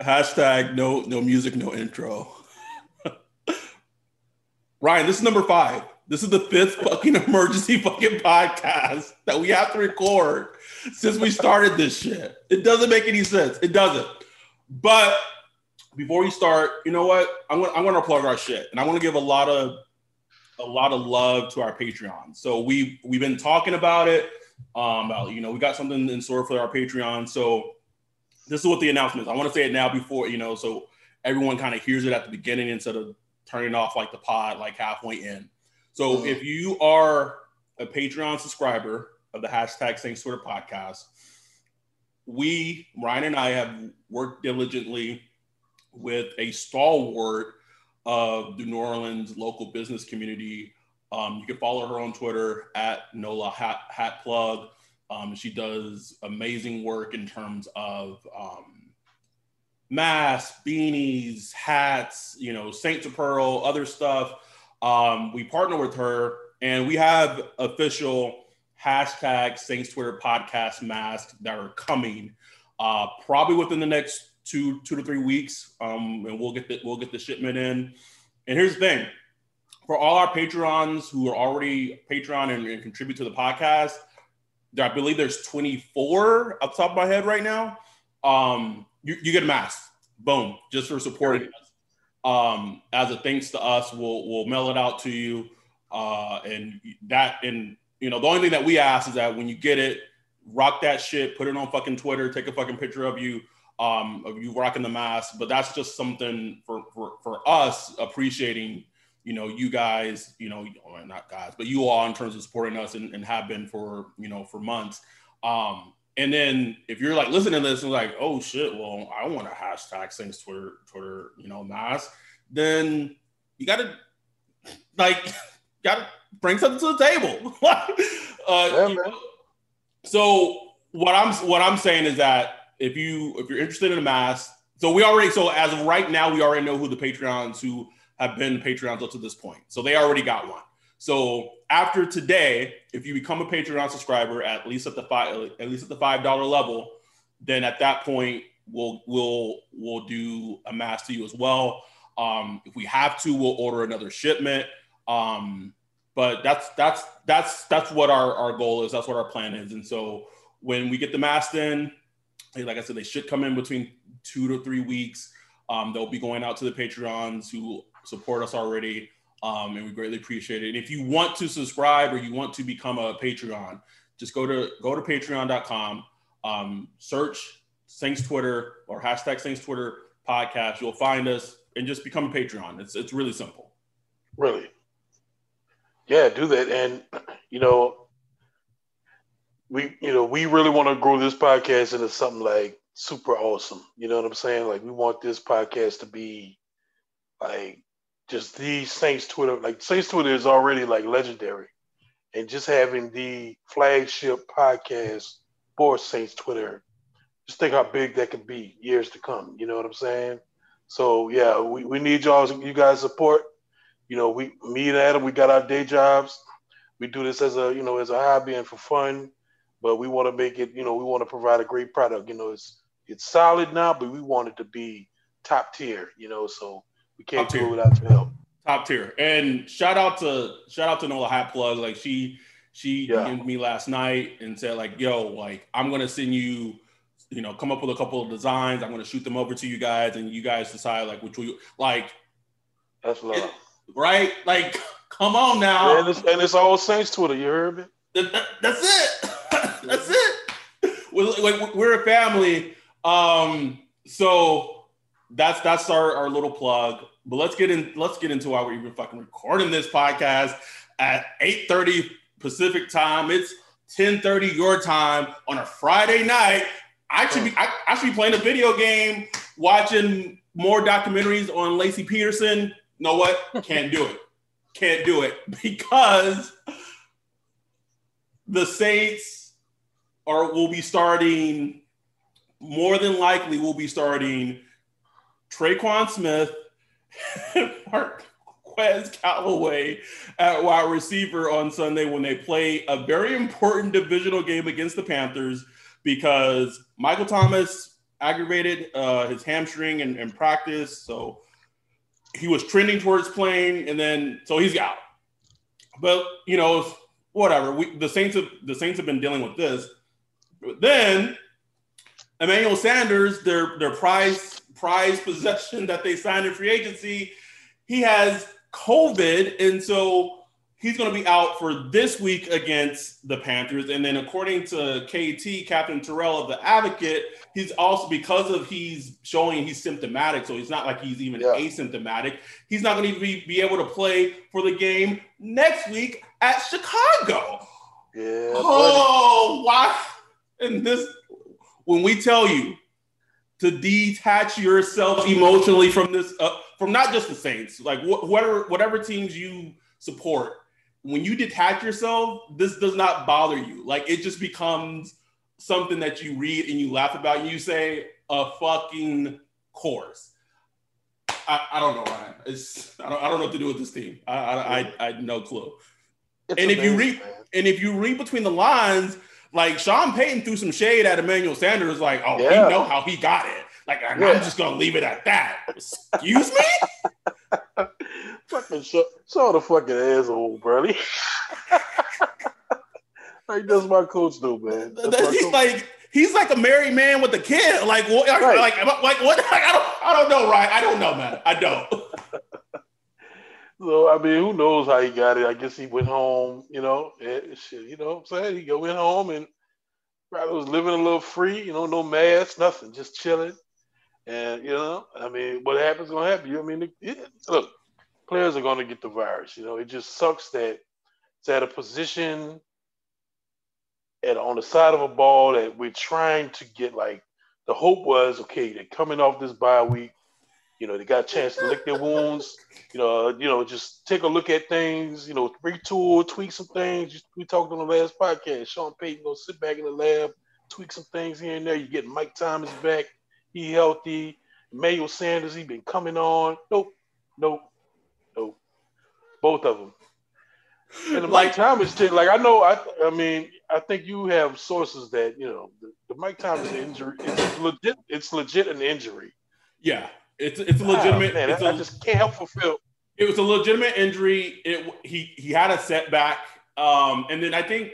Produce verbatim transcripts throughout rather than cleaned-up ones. Hashtag no no music, no intro. Ryan, this is number five. This is the fifth fucking emergency fucking podcast that we have to record since we started this shit. It doesn't make any sense. It doesn't. But before we start, you know what? I'm gonna I'm gonna plug our shit, and I want to give a lot of a lot of love to our Patreon. So we've we've been talking about it. Um, about, you know, we got something in store for our Patreon. So this is what the announcement is. I want to say it now before, you know, so everyone kind of hears it at the beginning instead of turning off like the pod like halfway in. So if you are a Patreon subscriber of the Hashtag Saints Twitter Podcast, we, Ryan and I, have worked diligently with a stalwart of the New Orleans local business community. Um, you can follow her on Twitter at Nola Hat, Hat Plug. Um, she does amazing work in terms of um, masks, beanies, hats, you know, Saints apparel, other stuff. Um, we partner with her, and we have official hashtag Saints Twitter podcast masks that are coming uh, probably within the next two two to three weeks, um, and we'll get the, we'll get the shipment in. And here's the thing: for all our Patrons who are already Patreon and, and contribute to the podcast, I believe there's twenty-four off the top of my head right now. Um, you, you get a mask. Boom. Just for supporting us. Um, as a thanks to us, we'll we'll mail it out to you. Uh, and that, and you know, the only thing that we ask is that when you get it, rock that shit, put it on fucking Twitter, take a fucking picture of you, um, of you rocking the mask. But that's just something for, for, for us appreciating, you know, you guys, you know, not guys, but you all in terms of supporting us and, and have been for, you know, for months. Um, and then if you're like listening to this and like, oh shit, well, I want a hashtag Saints Twitter, Twitter, you know, mask, then you gotta like, gotta bring something to the table. uh, yeah, you know? So what I'm, what I'm saying is that if you, if you're interested in a mask, so we already, so as of right now, we already know who the Patreons who have been Patreons up to this point. So they already got one. So after today, if you become a Patreon subscriber, at least at the five, at least at the five dollar level, then at that point, we'll we'll we'll do a mask to you as well. Um, if we have to, we'll order another shipment. Um, but that's that's that's that's what our, our goal is. That's what our plan is. And so when we get the mask in, like I said, they should come in between two to three weeks. Um, they'll be going out to the Patreons who support us already. Um, and we greatly appreciate it. And if you want to subscribe or you want to become a Patreon, just go to go to patreon dot com, um, search Saints Twitter or hashtag Saints Twitter podcast. You'll find us and just become a Patreon. It's it's really simple. Really? Yeah, do that. And you know, we you know we really want to grow this podcast into something like super awesome. You know what I'm saying? Like we want this podcast to be like. Just the Saints Twitter, like Saints Twitter is already like legendary. And just having the flagship podcast for Saints Twitter, just think how big that could be years to come. You know what I'm saying? So yeah, we, we need y'all, you guys support. You know, we, me and Adam, we got our day jobs. We do this as a, you know, as a hobby and for fun, but we want to make it, you know, we want to provide a great product. You know, it's, it's solid now, but we want it to be top tier, you know, so. We can't do it without your help. Top tier. And shout out to shout out to Nola Hat Plug. Like she she yeah. D M'd me last night and said like, yo, like I'm gonna send you, you know, come up with a couple of designs. I'm gonna shoot them over to you guys, and you guys decide like which we like. That's love, it, right? Like, come on now. Yeah, and, it's, and it's all Saints Twitter. You heard me? That, that, that's it. That's it. We're, like, we're a family. Um, so that's that's our, our little plug. But let's get in. Let's get into why we're even fucking recording this podcast at eight thirty Pacific time. It's ten thirty your time on a Friday night I should be I, I should be playing a video game, watching more documentaries on Lacey Peterson. You know what? Can't do it. Can't do it because the Saints are will be starting more than likely will be starting Tre'Quan Smith, Marquez Callaway at wide receiver on Sunday when they play a very important divisional game against the Panthers. Because Michael Thomas aggravated uh, his hamstring in, in practice. So he was trending towards playing, and then so he's out. But, you know, whatever. We, the, Saints have, the Saints have been dealing with this. But then Emmanuel Sanders, their their prize, prize possession that they signed in free agency, he has COVID, and so he's going to be out for this week against the Panthers. And then according to K T, Captain Terrell of The Advocate, he's also, because of he's showing he's symptomatic, so it's not like he's even yeah. asymptomatic, he's not going to be, be able to play for the game next week at Chicago. Yeah, oh, why? And this, when we tell you to detach yourself emotionally from this, uh, from not just the Saints, like wh- whatever, whatever teams you support, when you detach yourself, this does not bother you. Like, it just becomes something that you read and you laugh about and you say, a fucking course. I, I don't know, Ryan. It's I don't, I don't know what to do with this team. I I I, I no clue. It's and amazing, if you read man. and if you read between the lines, like Sean Payton threw some shade at Emmanuel Sanders, like, oh, yeah. we know how he got it. Like, I'm yeah. just gonna leave it at that. Excuse me? Fucking show, show the fucking asshole, brody. Like, that's my coach, though, man. That's that's, he's coach. like he's like a married man with a kid. Like, what, right. like, like, like what? Like, I don't, I don't know, Ryan. I don't know, man. I don't. So I mean, who knows how he got it? I guess he went home. You know, and shit. You know what I'm saying? He went home and probably was living a little free. You know, no mask, nothing, just chilling. And you know, I mean, what happens gonna happen. You know what I mean, yeah, look. Players are going to get the virus. You know, it just sucks that it's at a position at on the side of a ball that we're trying to get, like, the hope was, okay, they're coming off this bye week. You know, they got a chance to lick their wounds. You know, you know, just take a look at things, you know, retool, tweak some things. We talked on the last podcast. Sean Payton going to sit back in the lab, tweak some things here and there. You get Mike Thomas back. He healthy. Emmanuel Sanders, he been coming on. Nope, nope. Both of them. And the Mike like, Thomas thing, like I know, I I mean, I think you have sources that, you know, the, the Mike Thomas injury, it's legit, it's legit an injury. Yeah, it's it's a legitimate. Oh, man, it's I, a, I just can't help but feel. It was a legitimate injury. It he he had a setback, um, and then I think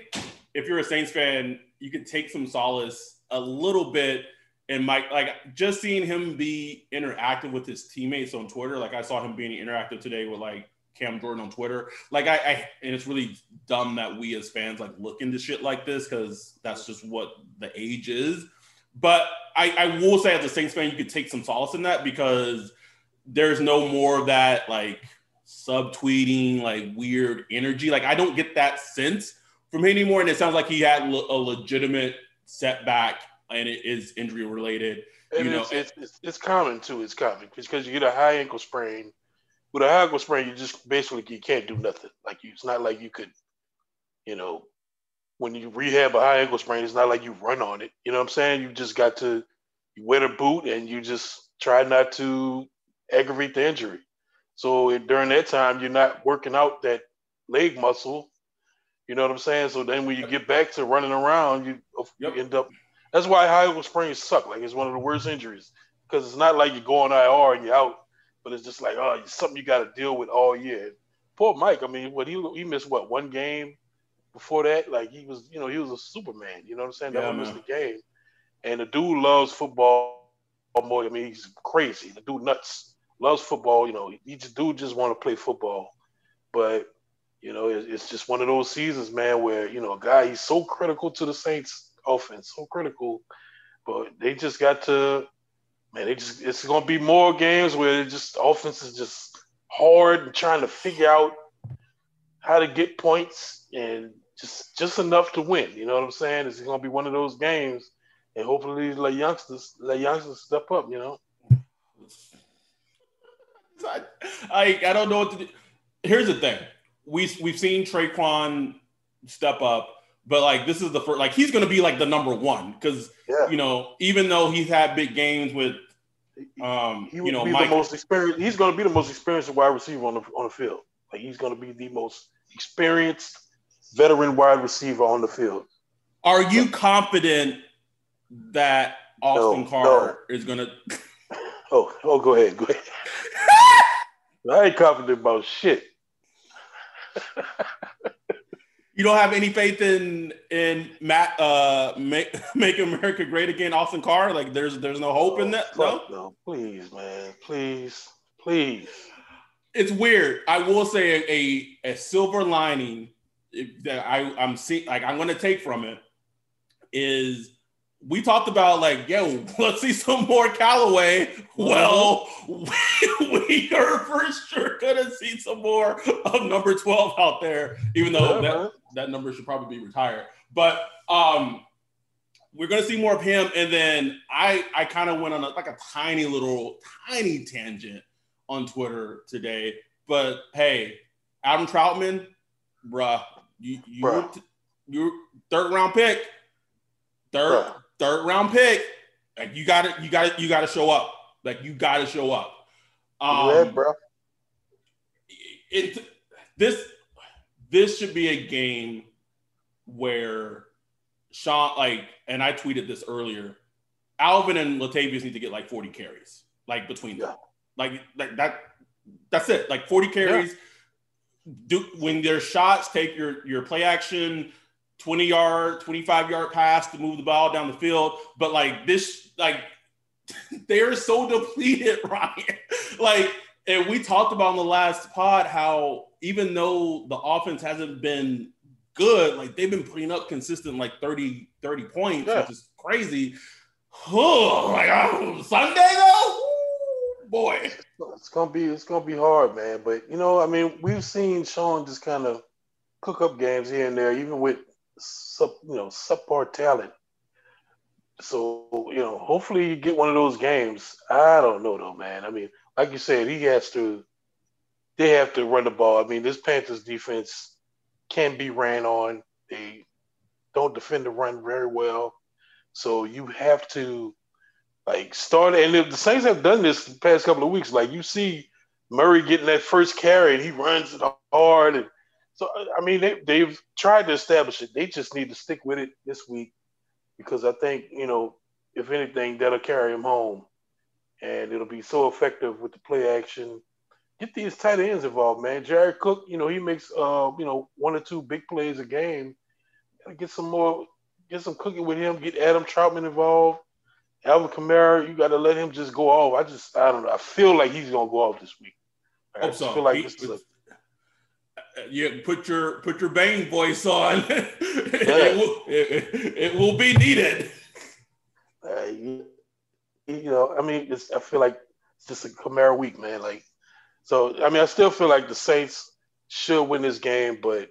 if you're a Saints fan, you could take some solace a little bit. And Mike, like, just seeing him be interactive with his teammates on Twitter, like I saw him being interactive today with like Cam Jordan on Twitter. Like I, I, and it's really dumb that we as fans like look into shit like this because that's just what the age is. But I, I will say as a Saints fan, you could take some solace in that because there's no more of that like subtweeting, like weird energy. Like I don't get that sense from him anymore. And it sounds like he had le- a legitimate setback and it is injury related. You and know, it's, it's, it's common too. It's common because you get a high ankle sprain. With a high ankle sprain, you just basically you can't do nothing. Like you, it's not like you could, you know, when you rehab a high ankle sprain, it's not like you run on it. You know what I'm saying? You just got to you wear the boot and you just try not to aggravate the injury. So it, during that time, you're not working out that leg muscle. You know what I'm saying? So then when you get back to running around, you, you yep. end up. That's why high ankle sprains suck. Like it's one of the worst injuries because it's not like you go on I R and you're out. But it's just like, oh, it's something you got to deal with all year. Poor Mike. I mean, what he he missed what one game before that? Like he was, you know, he was a Superman. You know what I'm saying? Yeah, that was the game. And the dude loves football more. I mean, he's crazy. The dude nuts. Loves football. You know, each dude just want to play football. But you know, it's, it's just one of those seasons, man, where you know, a guy he's so critical to the Saints offense, so critical. But they just got to. Man, it just, it's going to be more games where it just offense is just hard and trying to figure out how to get points and just just enough to win. You know what I'm saying? It's going to be one of those games and hopefully these like youngsters, like youngsters step up. You know, I, I I don't know what to do. Here's the thing: we we've seen Tre'Quan step up, but like this is the first. Like he's going to be like the number one because yeah. you know even though he's had big games with. Um, he would you know, be Mike, the most experienced. He's going to be the most experienced wide receiver on the on the field. Like he's going to be the most experienced veteran wide receiver on the field. Are you yeah. confident that Austin no, Carr no. is going to? Oh, oh, go ahead, go ahead. I ain't confident about shit. You don't have any faith in in Matt uh, make, make America great again, Austin Carr? Like there's there's no hope oh, in that? No? No, please, man. Please, please. It's weird. I will say a, a, a silver lining that I, I'm seeing like I'm gonna take from it is we talked about like, yo, let's see some more Callaway. Well, we, we are for sure gonna see some more of number twelve out there, even though yeah, that, that number should probably be retired. But um, we're gonna see more of him. And then I, I kind of went on a, like a tiny little, tiny tangent on Twitter today. But hey, Adam Troutman, bruh, you you bruh. T- your third round pick, third. Bruh. Third round pick, like you got to, you got to, you got to show up. Like you got to show up. Um, yeah, bro. It this this should be a game where Sean, like, and I tweeted this earlier. Alvin and Latavius need to get like forty carries, like between yeah. them, like like that. That's it, like forty carries. Yeah. Do when there's shots, take your your play action. twenty-yard, twenty-five-yard pass to move the ball down the field. But, like, this – like, they're so depleted, Ryan. Like, and we talked about in the last pod how even though the offense hasn't been good, like, they've been putting up consistent, like, thirty, thirty points, yeah. which is crazy. Oh, like, oh, Sunday, though? Ooh, boy. It's going to be it's gonna be hard, man. But, you know, I mean, we've seen Sean just kind of cook up games here and there, even with – Sub, you know, subpar talent. So, you know, hopefully you get one of those games. I don't know, though, man. I mean, like you said, he has to, they have to run the ball. I mean, this Panthers defense can be ran on. They don't defend the run very well. So you have to, like, start. And the Saints have done this the past couple of weeks. Like, you see Murray getting that first carry, and he runs it hard and So, I mean, they, they've tried to establish it. They just need to stick with it this week because I think, you know, if anything, that'll carry them home. And it'll be so effective with the play action. Get these tight ends involved, man. Jared Cook, you know, he makes, uh, you know, one or two big plays a game. Get some more, get some cooking with him. Get Adam Troutman involved. Alvin Kamara, you got to let him just go off. I just, I don't know. I feel like he's going to go off this week. Right? I just feel like he, this is a You put your put your Bane voice on. Yeah. it, will, it, it will be needed. Uh, you, you know, I mean, it's, I feel like it's just a Kamara week, man. Like, so I mean, I still feel like the Saints should win this game, but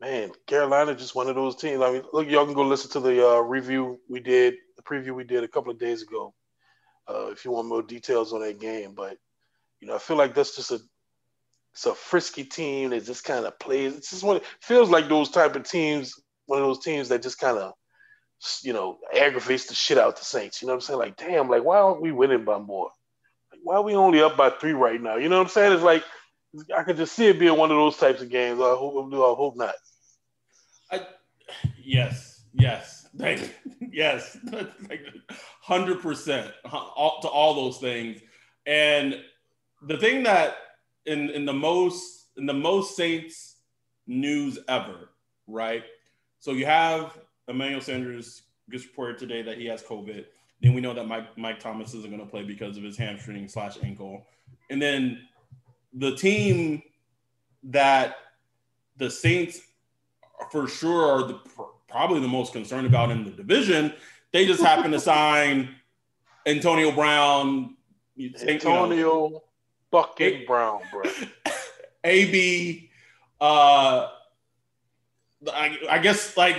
man, Carolina just one of those teams. I mean, look, y'all can go listen to the uh, review we did, the preview we did a couple of days ago, uh, if you want more details on that game. But you know, I feel like that's just a It's a frisky team that just kind of plays. It's just one. It feels like those type of teams, one of those teams that just kind of, you know, aggravates the shit out the Saints. You know what I'm saying? Like, damn, like, why aren't we winning by more? Like, why are we only up by three right now? You know what I'm saying? It's like, I can just see it being one of those types of games. I hope, I hope not. I, yes, yes. Like, yes. Like, one hundred percent to all those things. And the thing that, In in the most in the most Saints news ever, right? So you have Emmanuel Sanders gets reported today that he has COVID. Then we know that Mike Mike Thomas isn't going to play because of his hamstring slash ankle. And then the team that the Saints for sure are the, probably the most concerned about in the division, they just happen to sign Antonio Brown. You'd think, Antonio. You know, Fucking Brown, bro. A B, uh, I, I guess like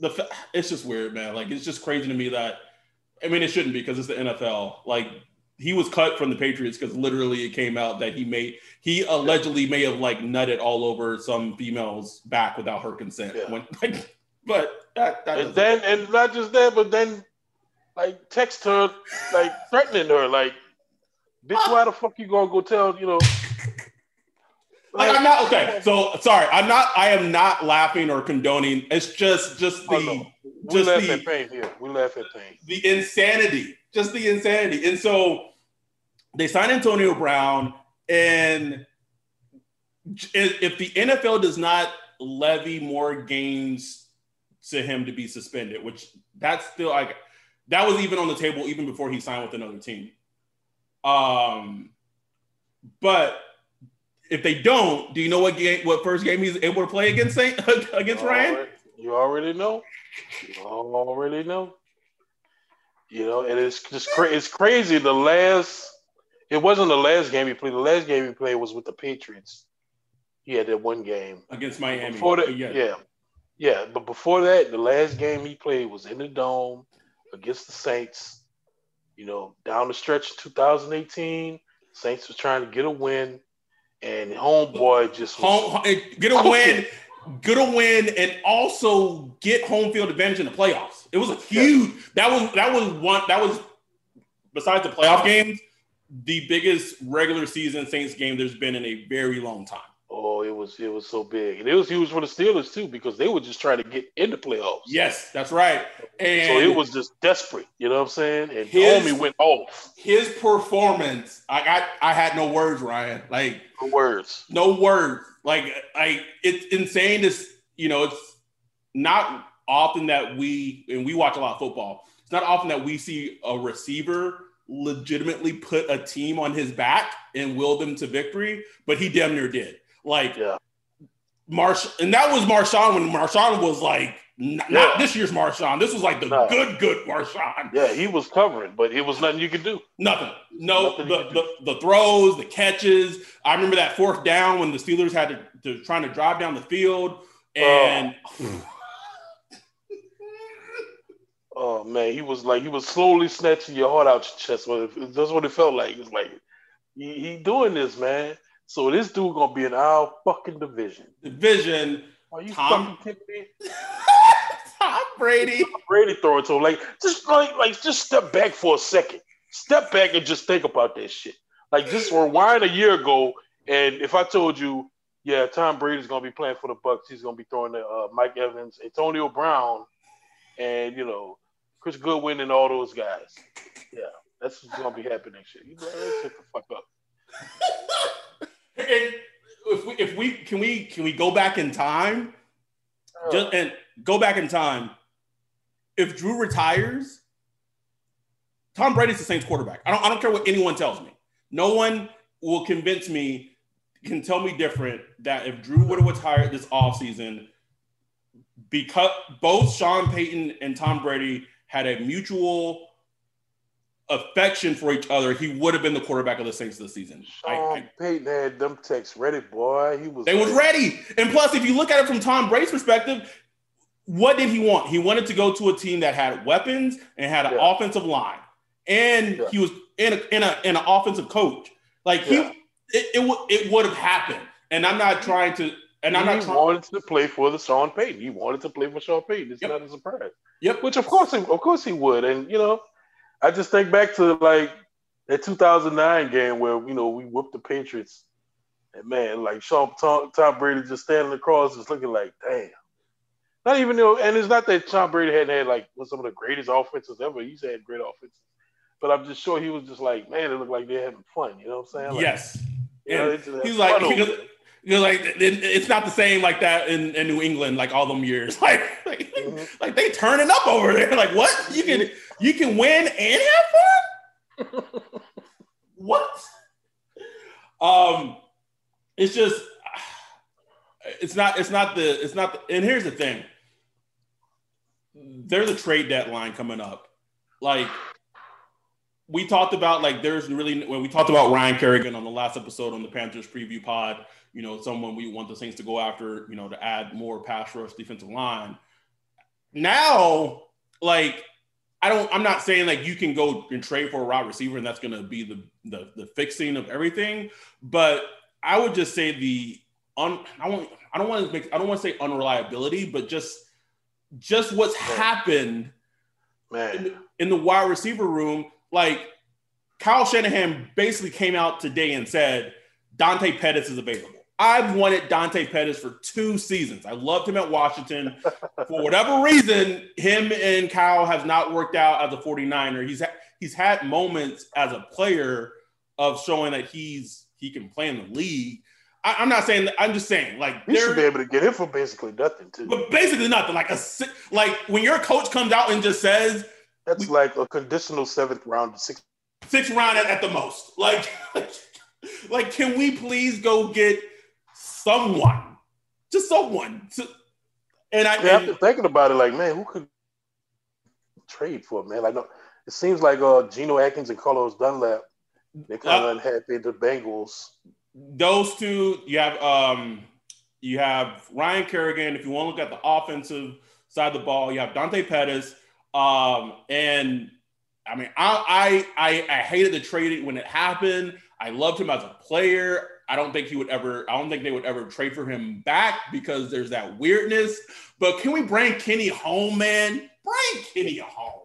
the it's just weird, man. Like, it's just crazy to me that, I mean, it shouldn't be because it's the N F L. Like, he was cut from the Patriots because literally it came out that he may he allegedly may have like nutted all over some female's back without her consent. Yeah. When, like, but that, that and then it. and not just that, but then like text her, like threatening her, like, bitch, why the fuck you gonna go tell, you know? Like, I'm not okay. So sorry, I'm not. I am not laughing or condoning. It's just, just the, oh, no. we just laugh the, at pain here. We laugh at pain. The insanity, just the insanity. And so they sign Antonio Brown, and if the N F L does not levy more games to him to be suspended, which that's still like that was even on the table even before he signed with another team. Um, but. If they don't, do you know what game, what first game he's able to play against Saint, against you Ryan? Already, you already know. You already know. You know, and it's just cra- it's crazy. The last, it wasn't the last game he played. The last game he played was with the Patriots. He had that one game against Miami. Before that, yeah. yeah, yeah. But before that, the last game he played was in the Dome against the Saints. You know, down the stretch of two thousand eighteen, Saints was trying to get a win. And homeboy just home, get a win, get a win, and also get home field advantage in the playoffs. It was a huge. That was that was one. That was besides the playoff games, the biggest regular season Saints game there's been in a very long time. Oh, it was it was so big, and it was huge for the Steelers too because they were just trying to get in the playoffs. Yes, that's right. And so it was just desperate. You know what I'm saying? And Tommy went off. His performance, I got, I had no words, Ryan. Like. Words, no words. Like, like it's insane. To you know, it's not often that we and we watch a lot of football. It's not often that we see a receiver legitimately put a team on his back and will them to victory, but he damn near did. Like, yeah. Marsh, and that was Marshawn when Marshawn was like, not, yeah. not this year's Marshawn. This was like the no. good, good Marshawn. Yeah, he was covering, but it was nothing you could do. Nothing. No, nothing the, the, do. the throws, the catches. I remember that fourth down when the Steelers had to, to trying to drive down the field. And oh. oh man, he was like he was slowly snatching your heart out your chest. That's what it felt like. It's like he, he doing this, man. So this dude gonna be in our fucking division. Division. Are you Tom, fucking kidding me? Tom Brady. Tom Brady throwing to him. Like, just like, like, just step back for a second. Step back and just think about that shit. Like, just rewind a year ago, and if I told you, yeah, Tom Brady's going to be playing for the Bucks, he's going to be throwing to uh, Mike Evans, Antonio Brown, and, you know, Chris Godwin and all those guys. Yeah, that's what's going to be happening next year. You better shut the fuck up. And- If we, if we can we can we go back in time, just and go back in time. If Drew retires, Tom Brady's the Saints quarterback. I don't I don't care what anyone tells me. No one will convince me can tell me different that if Drew would have retired this offseason, because both Sean Payton and Tom Brady had a mutual affection for each other, he would have been the quarterback of the Saints this season. Sean I, I, Payton had them texts ready, boy. He was. They ready. was ready. And plus, if you look at it from Tom Brady's perspective, what did he want? He wanted to go to a team that had weapons and had an yeah. offensive line, and yeah. he was in a, in a in an offensive coach. Like yeah. he, it it, w- it would have happened. And I'm not trying to. And I'm he not trying. He wanted to play for the Sean Payton. He wanted to play for Sean Payton. It's yep. not a surprise. Yep. Which of course, of course, he would. And you know. I just think back to like that two thousand nine game where you know we whooped the Patriots, and man, like Sean Tom, Tom Brady just standing across, just looking like, damn. Not even though, and it's not that Tom Brady hadn't had like some of the greatest offenses ever. He's had great offenses, but I'm just sure he was just like, man, it looked like they're having fun. You know what I'm saying? Like, yes. You know, he's like, because, you know, like it's not the same like that in, in New England, like all them years, like like, mm-hmm. like they turning up over there. Like what you can. You can win and have fun? What? Um, it's just, it's not, it's not the, it's not, the, and here's the thing. There's a trade deadline coming up. Like, we talked about, like, there's really, when we talked about Ryan Kerrigan on the last episode on the Panthers preview pod, you know, someone we want the Saints to go after, you know, to add more pass rush defensive line. now, like, I don't, I'm not saying like you can go and trade for a wide receiver and that's going to be the, the, the fixing of everything. But I would just say the, un, I won't, I don't want to make, I don't want to say unreliability, but just, just what's Man. happened Man. In, in the wide receiver room. Like, Kyle Shanahan basically came out today and said, Dante Pettis is available. I've wanted Dante Pettis for two seasons. I loved him at Washington. For whatever reason, him and Kyle have not worked out as a 49er. He's, ha- he's had moments as a player of showing that he's he can play in the league. I- I'm not saying that. I'm just saying, like, you should be able to get him for basically nothing, too. But basically nothing. Like, a like when your coach comes out and just says, that's we- like a conditional seventh round, sixth sixth round at, at the most. Like, like, can we please go get someone, just someone. To, and I yeah, and, after thinking about it, like, man, who could trade for, man? Like, no, it seems like uh, Geno Atkins and Carlos Dunlap, they're kind of uh, unhappy. The Bengals. Those two, you have um, you have Ryan Kerrigan. If you want to look at the offensive side of the ball, you have Dante Pettis. Um, and I mean, I I I, I hated the trade when it happened. I loved him as a player. I don't think he would ever, I don't think they would ever trade for him back because there's that weirdness. But can we bring Kenny home, man? Bring Kenny home.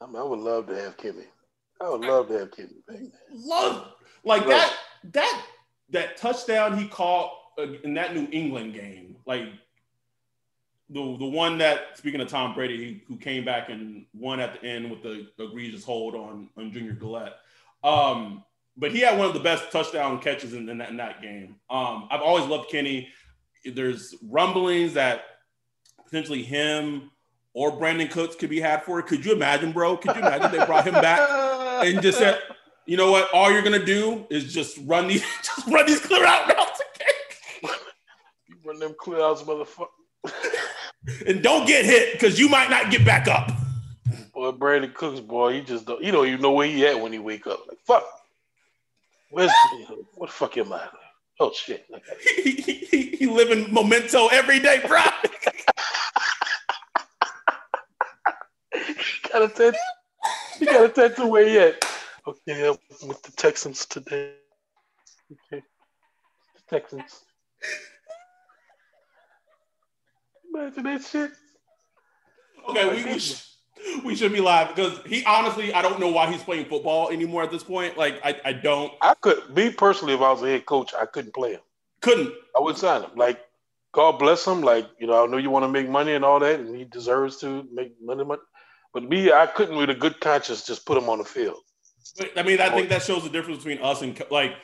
I mean, I would love to have Kenny. I would I love to have Kenny back, man. Love, like love. that, that, that touchdown he caught in that New England game, like the the one that, speaking of Tom Brady, who came back and won at the end with the egregious hold on, on Junior Gillette. Um, But he had one of the best touchdown catches in, in, that, in that game. Um, I've always loved Kenny. There's rumblings that potentially him or Brandon Cooks could be had for it. Could you imagine, bro? Could you imagine they brought him back and just said, you know what? All you're going to do is just run these just run these clear out routes again. You run them clear outs, motherfucker. And don't get hit because you might not get back up. Boy, Brandon Cooks, boy, he just don't, he don't even know where he at when he wake up. Like, fuck. Where's, what the fuck am I? Oh, shit. He, he, he, he living Memento every day, bro. He got a tattoo. He got a tattoo where he at. Okay, I'm with the Texans today. Okay. Texans. Imagine that shit. Okay, oh, we... we sh- We should be live because he honestly, I don't know why he's playing football anymore at this point. Like, I, I don't. I could, me personally, if I was a head coach, I couldn't play him. Couldn't. I wouldn't sign him. Like, God bless him. Like, you know, I know you want to make money and all that, and he deserves to make money. But me, I couldn't with a good conscience just put him on the field. But, I mean, I think that shows the difference between us and, like,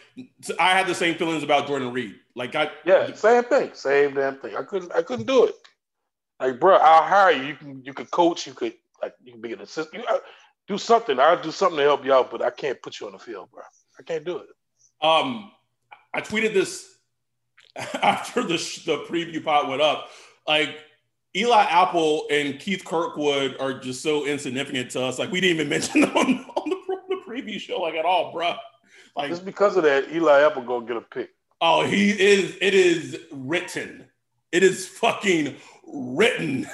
I had the same feelings about Jordan Reed. Like, I. Yeah, same thing. Same damn thing. I couldn't, I couldn't do it. Like, bro, I'll hire you. You can, you could coach. You could. Like, you can be an assistant. You, I, do something. I'll do something to help you out, but I can't put you on the field, bro. I can't do it. Um, I tweeted this after the, the preview pod went up. Like, Eli Apple and Keith Kirkwood are just so insignificant to us. Like, we didn't even mention them on, on, the, on the preview show, like, at all, bro. Like, just because of that, Eli Apple gonna get a pick. Oh, he is. It is written. It is fucking written.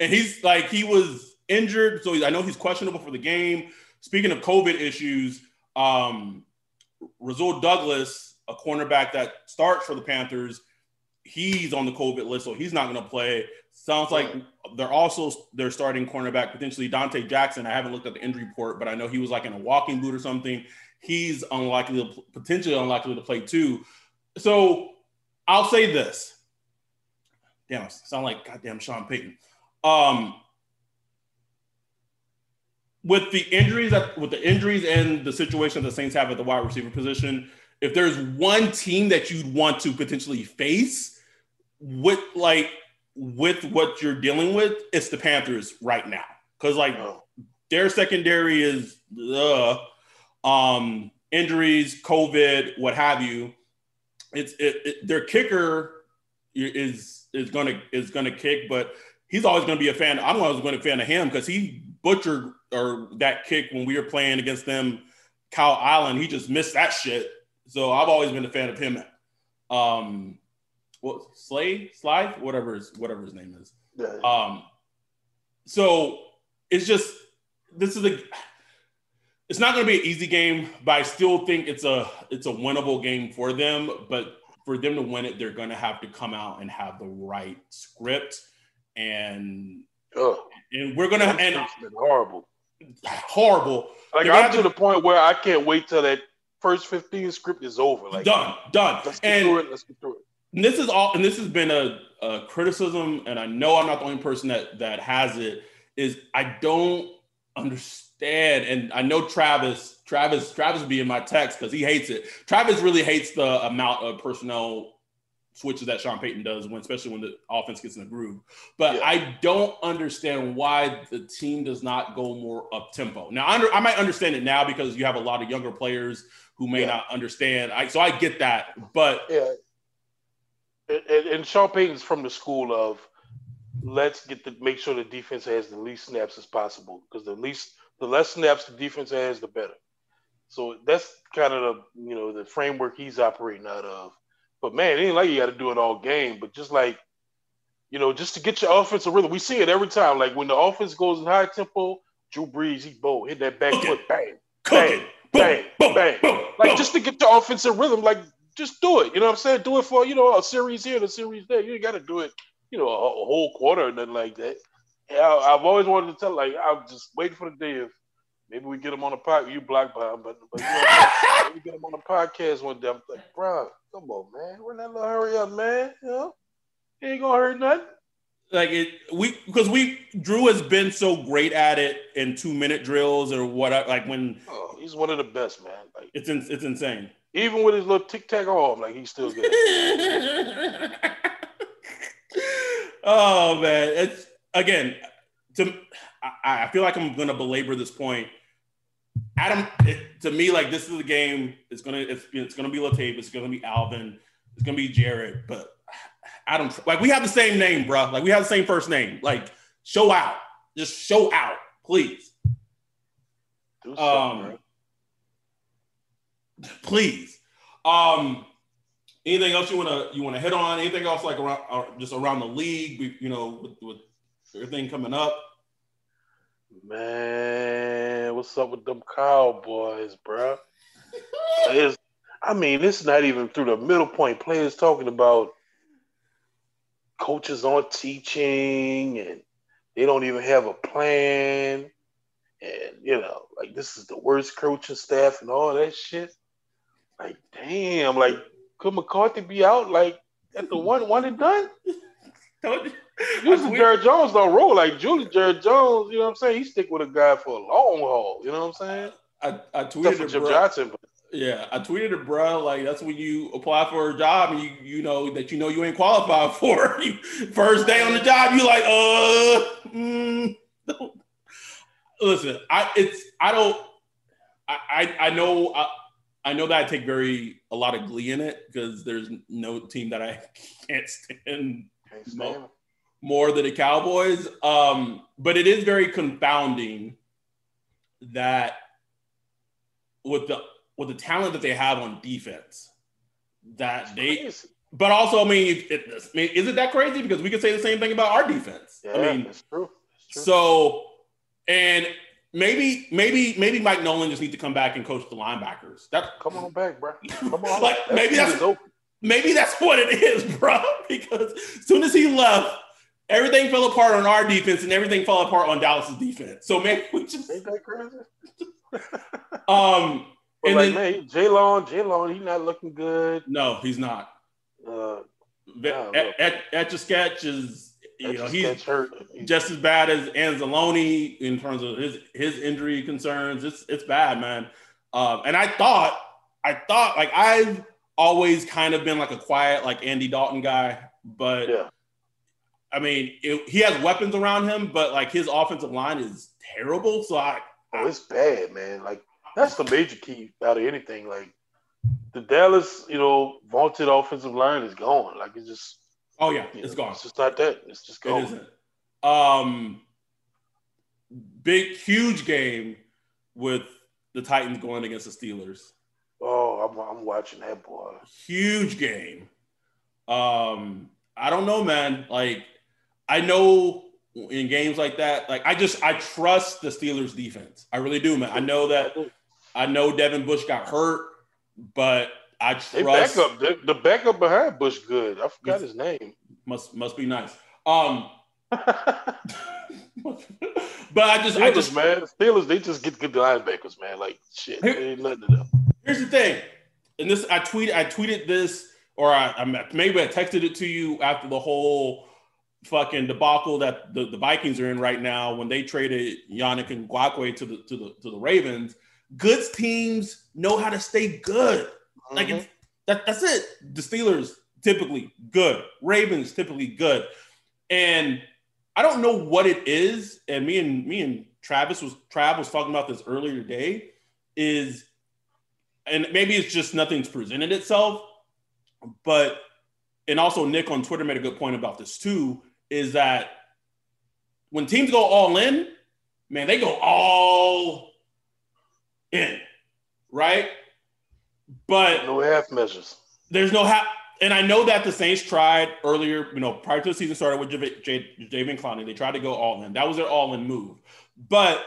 And he's, like, he was injured, so I know he's questionable for the game. Speaking of COVID issues, um, Rasul Douglas, a cornerback that starts for the Panthers, he's on the COVID list, so he's not going to play. Sounds like they're also their starting cornerback, potentially Donte Jackson. I haven't looked at the injury report, but I know he was like in a walking boot or something. He's unlikely, to, potentially unlikely to play too. So I'll say this. Damn, I sound like goddamn Sean Payton. Um, With the injuries that, with the injuries and the situation the Saints have at the wide receiver position, if there's one team that you'd want to potentially face with, like, with what you're dealing with, it's the Panthers right now. Because, like, their secondary is uh, um, injuries, COVID, what have you. It's it, it, their kicker is is gonna is gonna kick, but he's always gonna be a fan. I'm always gonna be a fan of him because he butchered. Or that kick when we were playing against them, Kyle Island, he just missed that shit. So I've always been a fan of him. Um, well, Slay, Sly, whatever his whatever his name is. Yeah. Um, So it's just this is a it's not going to be an easy game, but I still think it's a it's a winnable game for them. But for them to win it, they're going to have to come out and have the right script, and Ugh. and we're going to and horrible, horrible. Like they're I'm to, to the point where I can't wait till that first fifteen script is over. Like done, done. Let's get and, through it. Let's get through it. And this is all, and this has been a, a criticism, and I know I'm not the only person that that has it. Is I don't understand, and I know Travis, Travis, Travis will be in my text because he hates it. Travis really hates the amount of personnel switches that Sean Payton does, when, especially when the offense gets in the groove. But yeah. I don't understand why the team does not go more up tempo. Now, I, under, I might understand it now because you have a lot of younger players who may yeah. not understand. I, so I get that, but. Yeah. And, and Sean Payton's from the school of let's get the make sure the defense has the least snaps as possible, because the least the less snaps the defense has, the better. So that's kind of the you know the framework he's operating out of. But man, it ain't like you got to do it all game, but just like you know, just to get your offensive rhythm. We see it every time. Like when the offense goes in high tempo, Drew Brees he bowl hit that back foot, bang, bang, bang, bang, bang. Like just to get the offensive rhythm, like. Just do it. You know what I'm saying? Do it for, you know, a series here and a series there. You ain't got to do it, you know, a, a whole quarter or nothing like that. I, I've always wanted to tell, like, I'm just waiting for the day if maybe we get him on a podcast. You blocked by him, but, but you know, maybe we get him on a podcast one day. I'm like, bro, come on, man. We're not going to hurry up, man. You know? It ain't going to hurt nothing. Like, it, we, because we, Drew has been so great at it in two minute drills or whatever. Like, when. Oh, he's one of the best, man. Like, it's in, it's insane. Even with his little tic-tac arm, like, he's still good. Oh, man. It's, again, to, I, I feel like I'm going to belabor this point. Adam, it, to me, like, this is a game. It's going to it's, it's gonna be Latavius. It's going to be Alvin. It's going to be Jared. But Adam, like, we have the same name, bro. Like, we have the same first name. Like, show out. Just show out, please. Do so, um, bro. Please. Um, anything else you wanna you wanna hit on? Anything else like around or just around the league? You know, with, with everything coming up. Man, what's up with them Cowboys, bro? It's, I mean, it's not even through the middle point. Players talking about coaches aren't teaching, and they don't even have a plan. And, you know, like, this is the worst coaching staff and all that shit. Like, damn, like, could McCarthy be out, like, at the one, one and done? Usually Jared Jones don't roll. Like, Julie Jared Jones, you know what I'm saying? He stick with a guy for a long haul, you know what I'm saying? I, I tweeted it, Jim Johnson, but. Yeah, I tweeted it, bro. Like, that's when you apply for a job and you you know that you know you ain't qualified for. You, first day on the job, you like, uh, mm, don't. Listen, I it's I don't I I, I know I, I know that I take very a lot of glee in it because there's no team that I can't stand more, more than the Cowboys. Um, but it is very confounding that with the with the talent that they have on defense, that they. But also, I mean, it, it, I mean, is it that crazy? Because we could say the same thing about our defense. Yeah, I mean, that's true. That's true. So. And maybe, maybe, maybe Mike Nolan just needs to come back and coach the linebackers. That's come on back, bro. Come on, like that maybe that's maybe that's what it is, bro. Because as soon as he left, everything fell apart on our defense, and everything fell apart on Dallas's defense. So maybe we just ain't that crazy. um, and like, then, man, J-Lon, J-Lon, he's not looking good. No, he's not. Uh, nah, at your sketch is. You know, he's hurt. Just as bad as Anzalone in terms of his, his injury concerns. It's it's bad, man. Um, and I thought, I thought, like, I've always kind of been like a quiet, like, Andy Dalton guy. But, yeah. I mean, it, he has weapons around him, but, like, his offensive line is terrible. So, I, I – oh, it's bad, man. Like, that's the major key out of anything. Like, the Dallas, you know, vaunted offensive line is gone. Like, it's just – Oh, yeah, you it's know, gone. It's just not that. It's just gone. It isn't. Um, big, huge game with the Titans going against the Steelers. Oh, I'm, I'm watching that, boy. Huge game. Um, I don't know, man. Like, I know in games like that. Like, I just, I trust the Steelers defense. I really do, man. I know that, I know Devin Bush got hurt, but I trust. They back up, the, the backup behind Bush good. I forgot his name. Must, must be nice. Um, but I just, Steelers, I just, man, Steelers, they just get good linebackers, man. Like, shit, here, they ain't nothing to them. Here's the thing, and this I tweet, I tweeted this, or I, I maybe I texted it to you after the whole fucking debacle that the, the Vikings are in right now when they traded Yannick Ngakoue to the to the to the Ravens. Good teams know how to stay good. Mm-hmm. Like it's, that, that's it. The Steelers typically good, Ravens typically good, and I don't know what it is, and me and me and Travis was Trav was talking about this earlier today. Is and maybe it's just nothing's presented itself, but and also Nick on Twitter made a good point about this too. Is that when teams go all in, man, they go all in, right? But no half measures. There's no half. And I know that the Saints tried earlier, you know, prior to the season started with J- J- Jadeveon Clowney, they tried to go all in. That was their all-in move. But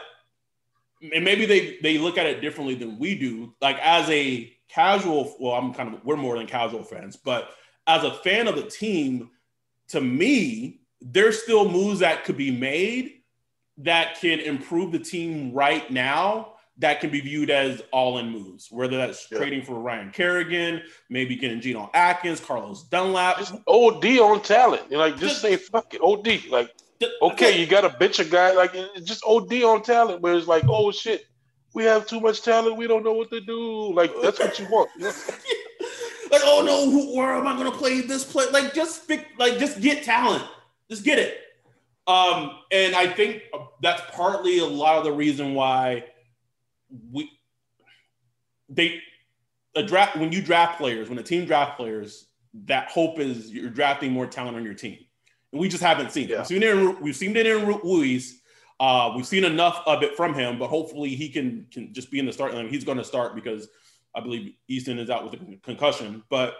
and maybe they they look at it differently than we do. Like as a casual, well, I'm kind of we're more than casual fans, but as a fan of the team, to me, there's still moves that could be made that can improve the team right now. That can be viewed as all-in moves, whether that's yeah. trading for Ryan Kerrigan, maybe getting Geno Atkins, Carlos Dunlap. Just O D on talent. You're like, just, just say, fuck it, O D. Like, just, okay, okay, you got to bitch a guy. Like, just O D on talent, where it's like, oh, shit, we have too much talent. We don't know what to do. Like, that's what you want. Like, oh, no, who, where am I going to play this play? Like, just pick, like, just get talent. Just get it. Um, and I think that's partly a lot of the reason why We, they, a draft when you draft players, when a team draft players, that hope is you're drafting more talent on your team, and we just haven't seen it. Yeah. We've seen it. In, we've seen it in Ruiz. Uh, we've seen enough of it from him, but hopefully he can can just be in the starting line. He's going to start because I believe Easton is out with a concussion. But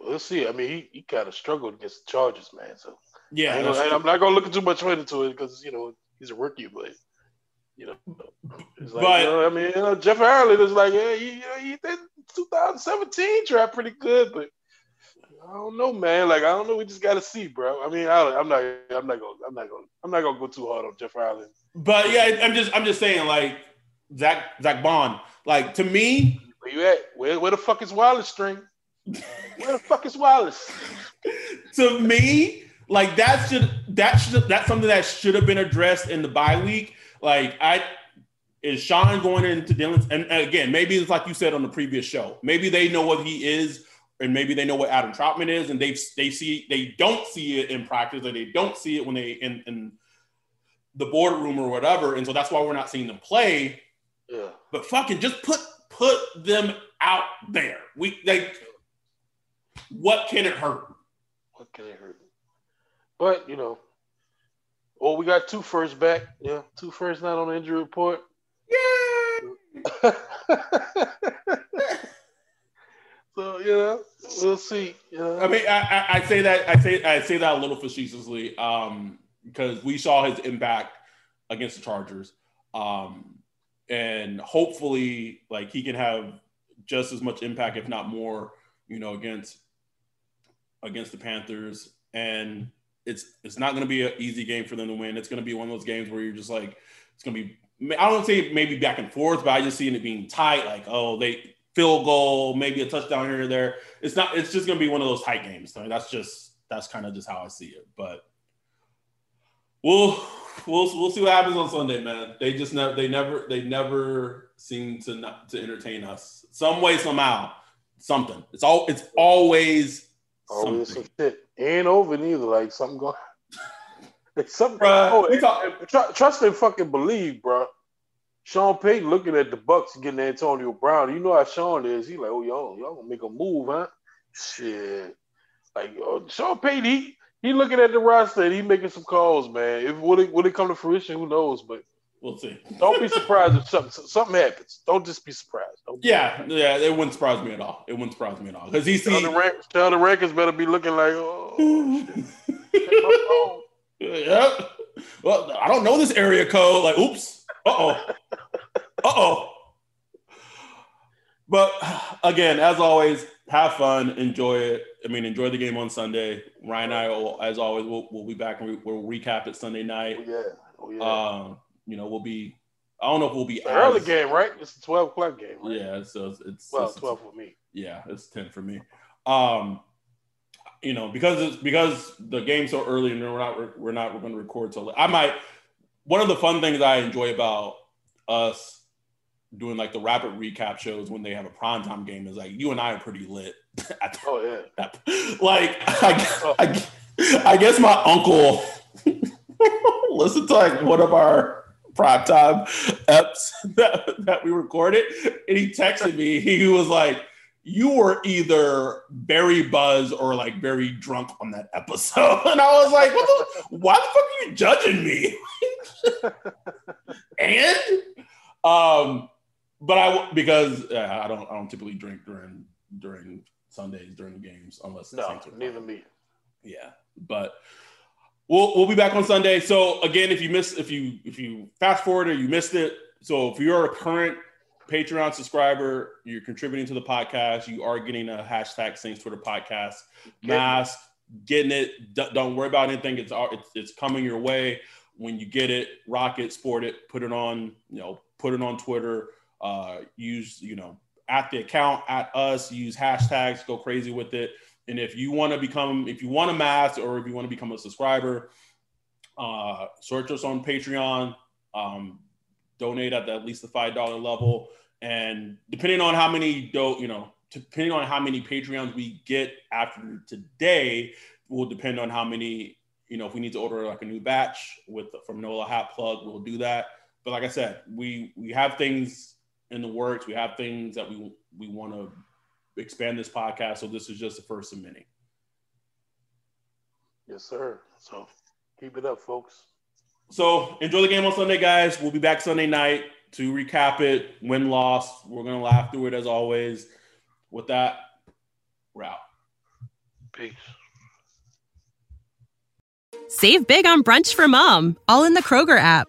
we'll see. I mean, he, he kind of struggled against the Chargers, man. So yeah, I I, I'm not going to look too much into it because you know he's a rookie, but. You know, it's like, but, you know, I mean, you know, Jeff Ireland is like, yeah, he, you know, he did twenty seventeen draft pretty good, but I don't know, man. Like, I don't know. We just got to see, bro. I mean, I don't, I'm not, I'm not gonna, I'm not gonna, I'm not gonna go too hard on Jeff Ireland. But yeah, I'm just, I'm just saying, like Zach, Zach Bond, like to me, where you at? Where, where the fuck is Wallace string? Where the fuck is Wallace? To me, like that should, that should, that's something that should have been addressed in the bye week. Like, I is Sean going into Dylan's? And again, maybe it's like you said on the previous show. Maybe they know what he is, and maybe they know what Adam Troutman is, and they they see they don't see it in practice, or they don't see it when they in, in the boardroom or whatever. And so that's why we're not seeing them play. Yeah. But fucking just put put them out there. We like, what can it hurt? What can it hurt? But you know. Oh, we got two first back. Yeah, two first not on the injury report. Yeah. So, you know, we'll see. You know. I mean, I, I, I say that I say I say that a little facetiously um, because we saw his impact against the Chargers, um, and hopefully, like he can have just as much impact, if not more, you know, against against the Panthers and. It's it's not going to be an easy game for them to win. It's going to be one of those games where you're just like, it's going to be, I don't say maybe back and forth, but I just see it being tight. Like, oh, they field goal, maybe a touchdown here or there. It's not, it's just going to be one of those tight games. I mean, that's just, that's kind of just how I see it. But we'll, we'll, we'll see what happens on Sunday, man. They just never, they never, they never seem to not to entertain us some way, somehow, something. It's all, it's always always some shit. Ain't over neither. Like something going. Like something. Bruh, oh, we talk- tr- trust and fucking believe, bro. Sean Payton looking at the Bucks getting Antonio Brown. You know how Sean is. He like, oh y'all, y'all gonna make a move, huh? Shit. Like oh, Sean Payton, he, he looking at the roster and he making some calls, man. If will it will it come to fruition? Who knows? But we'll see. Don't be surprised if something something happens. Don't just be surprised. Don't be yeah, surprised. yeah, it wouldn't surprise me at all. It wouldn't surprise me at all because he see the rank, the records better be looking like oh. Shit. Yep. Well, I don't know this area code. Like, oops. Uh-oh. Uh-oh. But, again, as always, have fun. Enjoy it. I mean, enjoy the game on Sunday. Ryan and I, will, as always, we'll, we'll be back and we'll recap it Sunday night. Oh, yeah. Oh, yeah. Um, you know, we'll be – I don't know if we'll be – early game, right? It's a twelve o'clock game, right? Yeah. So it's – Well, it's, twelve for me. Yeah, it's ten for me. Um, you know, because it's, because the game's so early and we're not we're not going to record so late. I might – one of the fun things I enjoy about us – doing like the rapid recap shows when they have a primetime game is like you and I are pretty lit. At oh yeah. That, like I, I, I guess my uncle listened to like one of our primetime eps that, that we recorded, and he texted me. He was like, you were either very buzzed or like very drunk on that episode. And I was like, what the, why the fuck are you judging me? And um, But I because uh, I don't I don't typically drink during during Sundays during games unless no neither me yeah but we'll we'll be back on Sunday. So again, if you miss if you if you fast forward or you missed it, so if you're a current Patreon subscriber, you're contributing to the podcast, you are getting a hashtag Saints Twitter podcast getting mask, it. getting it. D- don't worry about anything. It's it's it's coming your way. When you get it, rock it, sport it, put it on, you know, put it on Twitter, uh, use, you know, at the account, at us, use hashtags, go crazy with it. And if you want to become, if you want a mask or if you want to become a subscriber, uh, search us on Patreon, um, donate at the, at least the five dollar level. And depending on how many, do, you know, depending on how many Patreons we get after today will depend on how many, you know, if we need to order like a new batch with from Nola Hat Plug, we'll do that. But like I said, we we have things in the works. We have things that we we want to expand this podcast. So this is just the first of many. Yes, sir. So keep it up, folks. So enjoy the game on Sunday, guys. We'll be back Sunday night to recap it. Win, loss. We're going to laugh through it as always. With that, we're out. Peace. Save big on brunch for mom, all in the Kroger app.